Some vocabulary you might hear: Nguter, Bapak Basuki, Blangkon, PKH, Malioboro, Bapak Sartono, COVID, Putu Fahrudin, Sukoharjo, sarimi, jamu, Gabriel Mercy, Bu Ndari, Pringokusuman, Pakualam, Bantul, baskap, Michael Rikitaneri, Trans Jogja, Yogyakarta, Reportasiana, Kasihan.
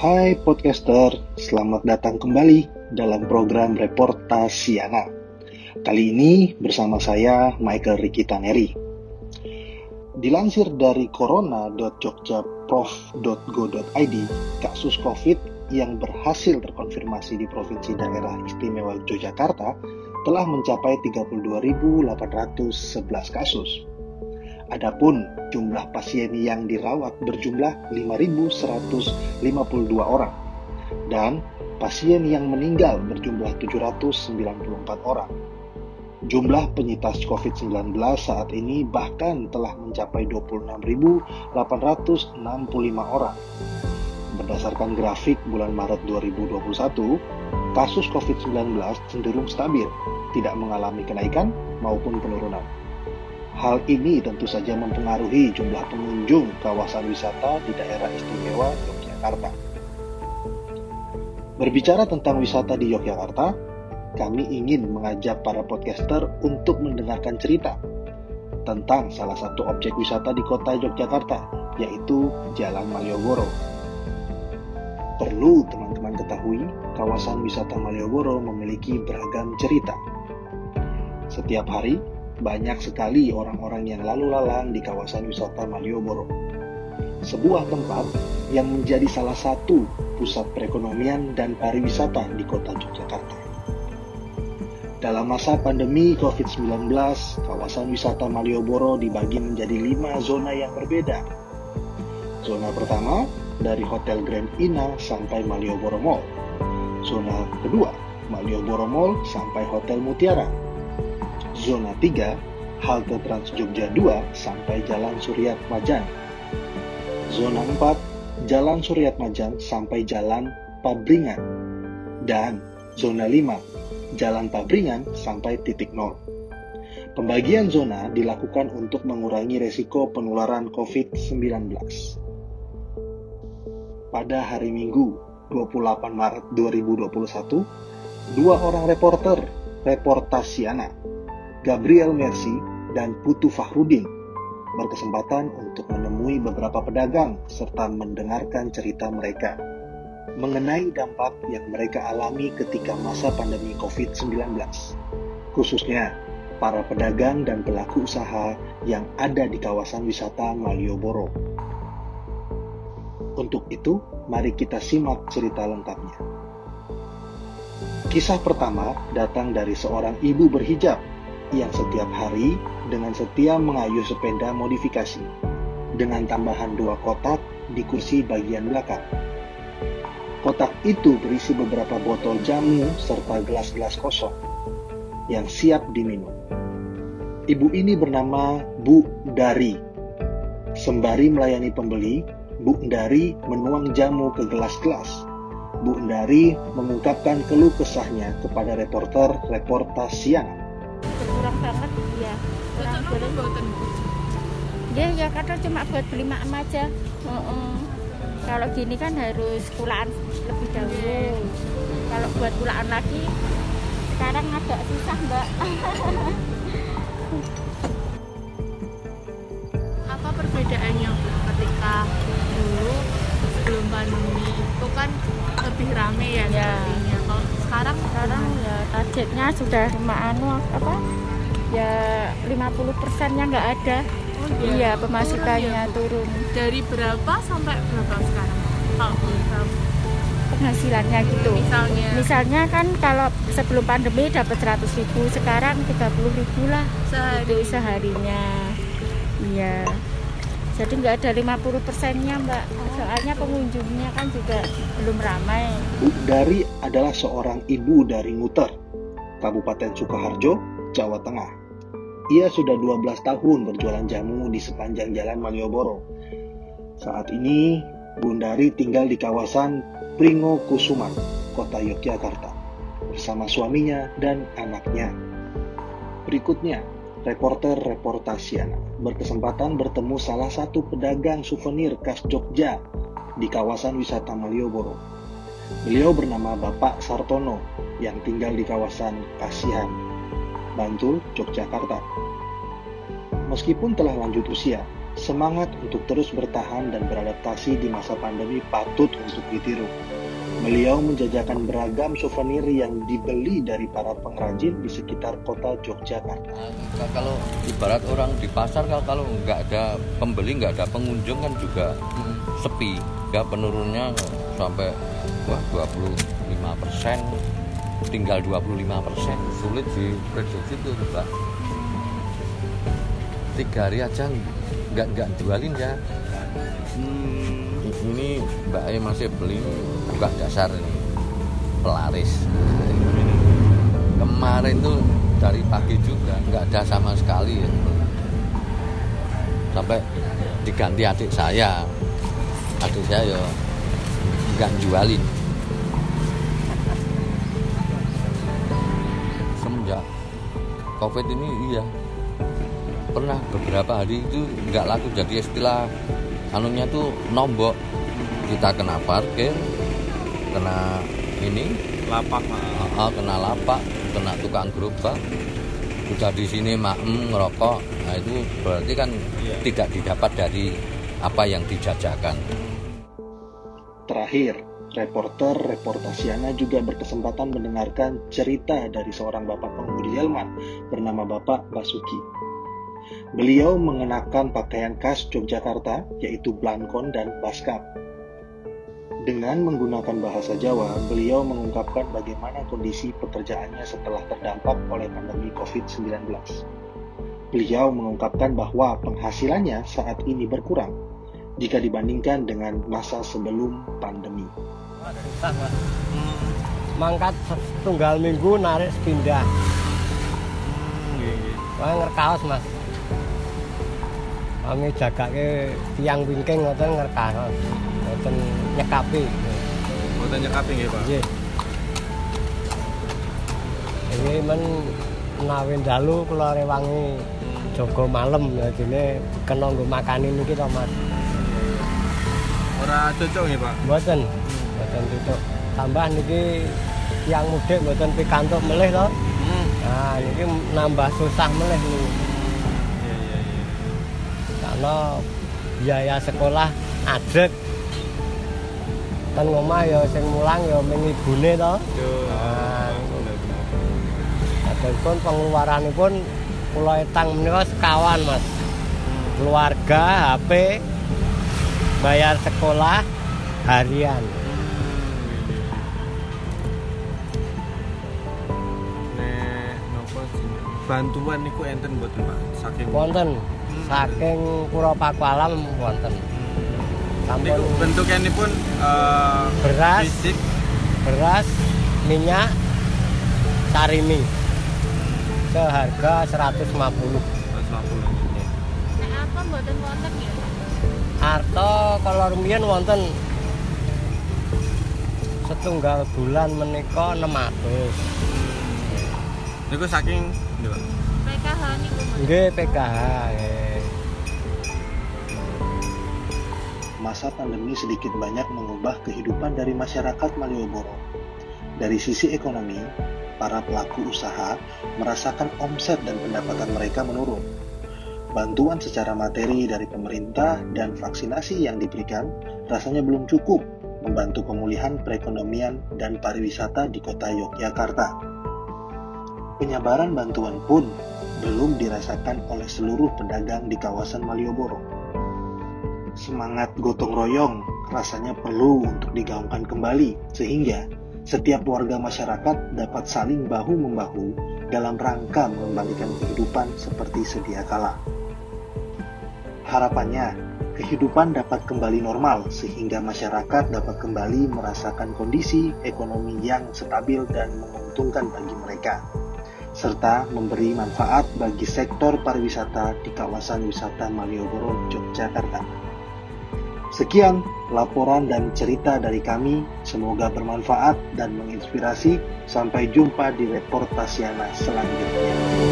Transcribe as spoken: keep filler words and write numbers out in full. Hai podcaster, selamat datang kembali dalam program Reportasiana. Kali ini bersama saya Michael Rikitaneri. Dilansir dari corona dot jogjaprov dot go dot id, kasus COVID yang berhasil terkonfirmasi di Provinsi Daerah Istimewa Yogyakarta telah mencapai tiga puluh dua ribu delapan ratus sebelas kasus. Adapun jumlah pasien yang dirawat berjumlah lima ribu seratus lima puluh dua orang dan pasien yang meninggal berjumlah tujuh ratus sembilan puluh empat orang. Jumlah penyintas covid sembilan belas saat ini bahkan telah mencapai dua puluh enam ribu delapan ratus enam puluh lima orang. Berdasarkan grafik bulan Maret dua ribu dua puluh satu, kasus covid sembilan belas cenderung stabil, tidak mengalami kenaikan maupun penurunan. Hal ini tentu saja mempengaruhi jumlah pengunjung kawasan wisata di daerah istimewa Yogyakarta. Berbicara tentang wisata di Yogyakarta, kami ingin mengajak para podcaster untuk mendengarkan cerita tentang salah satu objek wisata di kota Yogyakarta, yaitu Jalan Malioboro. Perlu teman-teman ketahui, kawasan wisata Malioboro memiliki beragam cerita. Setiap hari, banyak sekali orang-orang yang lalu lalang di kawasan wisata Malioboro, sebuah tempat yang menjadi salah satu pusat perekonomian dan pariwisata di kota Yogyakarta. Dalam masa pandemi covid sembilan belas, kawasan wisata Malioboro dibagi menjadi lima zona yang berbeda. Zona pertama, dari Hotel Grand Ina sampai Malioboro Mall. Zona kedua, Malioboro Mall sampai Hotel Mutiara. Zona tiga, halte Trans Jogja dua sampai Jalan Suryatmajan. Zona empat, Jalan Suryatmajan sampai Jalan Pabringan. Dan Zona lima, Jalan Pabringan sampai titik nol. Pembagian zona dilakukan untuk mengurangi resiko penularan covid sembilan belas. Pada hari Minggu, dua puluh delapan Maret dua ribu dua puluh satu, dua orang reporter Reportasiana, Gabriel Mercy dan Putu Fahrudin, berkesempatan untuk menemui beberapa pedagang serta mendengarkan cerita mereka mengenai dampak yang mereka alami ketika masa pandemi covid sembilan belas, khususnya para pedagang dan pelaku usaha yang ada di kawasan wisata Malioboro. Untuk itu, mari kita simak cerita lengkapnya. Kisah pertama datang dari seorang ibu berhijab yang setiap hari dengan setia mengayuh sepeda modifikasi dengan tambahan dua kotak di kursi bagian belakang. Kotak itu berisi beberapa botol jamu serta gelas-gelas kosong yang siap diminum. Ibu ini bernama Bu Ndari. Sembari melayani pembeli, Bu Ndari menuang jamu ke gelas-gelas. Bu Ndari mengungkapkan keluh kesahnya kepada reporter Reportasiana. Kurang banget ya, kurang banget ya, ya kadang cuma buat beli maem aja. Uh-uh. Kalau gini kan harus kulaan lebih dahulu, kalau buat kulaan lagi sekarang agak susah mbak. Apa perbedaannya Bu ketika dulu sebelum pandemi itu kan lebih rame ya, ya. Kalau sekarang sekarang ya targetnya sudah cuma anu apa ya lima puluh persennya nggak ada. Oh, iya, iya pemasukannya turun, ya, turun. Dari berapa sampai berapa sekarang? Kalau penghasilannya gitu. Misalnya, misalnya kan kalau sebelum pandemi dapat seratus ribu, sekarang tiga puluh ribu lah sehari. Itu seharinya. Iya. Jadi nggak ada lima puluh persennya mbak, soalnya pengunjungnya kan juga belum ramai. Bu Ndari adalah seorang ibu dari Nguter, Kabupaten Sukoharjo, Jawa Tengah. Ia sudah dua belas tahun berjualan jamu di sepanjang Jalan Malioboro. Saat ini Bu Ndari tinggal di kawasan Pringokusuman, Kota Yogyakarta, bersama suaminya dan anaknya. Berikutnya, reporter Reportasiana berkesempatan bertemu salah satu pedagang souvenir khas Jogja di kawasan wisata Malioboro. Beliau bernama Bapak Sartono yang tinggal di kawasan Kasihan, Bantul, Yogyakarta. Meskipun telah lanjut usia, Semangat untuk terus bertahan dan beradaptasi di masa pandemi patut untuk ditiru. Beliau menjajakan beragam souvenir yang dibeli dari para pengrajin di sekitar kota Yogyakarta. Nah, kalau ibarat orang di pasar, kalau, kalau nggak ada pembeli, nggak ada pengunjung kan juga hmm. sepi. Nggak penurunnya sampai wah, dua puluh lima persen, tinggal dua puluh lima persen. Sulit diprediksi itu, Pak. Tiga hari aja nggak nggak jualin ya. Hmm, ini Mbak Ayu masih beli buka dasar ini pelaris. Kemarin tuh dari pagi juga nggak ada sama sekali ya. Sampai diganti adik saya, adik saya yo nggak jualin. Semenjak COVID ini iya. Pernah beberapa hari itu nggak laku, jadi istilah anunya tuh nombok. Kita kena parkir, kena ini lapak, ah, kena lapak, kena tukang gerobak. Udah di sini maem ngerokok, nah itu berarti kan iya. tidak didapat dari apa yang dijajakan. Terakhir, reporter Reportasiana juga berkesempatan mendengarkan cerita dari seorang bapak pengemudi helman bernama Bapak Basuki. Beliau mengenakan pakaian khas Yogyakarta, yaitu blangkon dan baskap. Dengan menggunakan bahasa Jawa, beliau mengungkapkan bagaimana kondisi pekerjaannya setelah terdampak oleh pandemi covid sembilan belas. Beliau mengungkapkan bahwa penghasilannya saat ini berkurang jika dibandingkan dengan masa sebelum pandemi. Mangkat tunggal minggu narik pindah. Wah, ngerkaos Mas. Kami jagake tiang wingking ngoten ngerkaos. Ngoten nyekapi. Ngoten nyekapi nggih, Pak. Nggih. Iki men menawi dalu kula rewangi jaga malam dene kena nggo makani niki to, Mas. Ora cocok nggih, Pak. Mboten. Mboten cocok. Tambah niki tiang mudik mboten pikantuk melih to. Nah, ini nambah susah meleh nih. Iya, iya, iya. Karena biaya sekolah adrek. Kan ngomah ya sing mulang ya mung ibune to. Yo. Nah, adrek pengeluaranipun kula etang menika sekawan, Mas. Keluarga, H P, bayar sekolah harian. Bantuan niku enten mboten Pak saking wonten saking Pura Pakualam wonten. Sampun bentukanipun uh, beras, fisik. beras, minyak, sarimi. Seharga seratus lima puluh. seratus lima puluh. Nggih. Nek apa mboten wonten ya? Arto kalau rumiyin wonten setunggal bulan menika enam ratus. Niku saking nggih, Pak. P K H niku, Mas. Nggih, P K H. Masa pandemi sedikit banyak mengubah kehidupan dari masyarakat Malioboro. Dari sisi ekonomi, para pelaku usaha merasakan omset dan pendapatan mereka menurun. Bantuan secara materi dari pemerintah dan vaksinasi yang diberikan rasanya belum cukup membantu pemulihan perekonomian dan pariwisata di kota Yogyakarta. Penyabaran bantuan pun belum dirasakan oleh seluruh pedagang di kawasan Malioboro. Semangat gotong royong rasanya perlu untuk digaungkan kembali, sehingga setiap warga masyarakat dapat saling bahu-membahu dalam rangka mengembalikan kehidupan seperti sedia kala. Harapannya, kehidupan dapat kembali normal sehingga masyarakat dapat kembali merasakan kondisi ekonomi yang stabil dan menguntungkan bagi mereka, serta memberi manfaat bagi sektor pariwisata di kawasan wisata Malioboro, Yogyakarta. Sekian laporan dan cerita dari kami, semoga bermanfaat dan menginspirasi. Sampai jumpa di Reportasiana selanjutnya.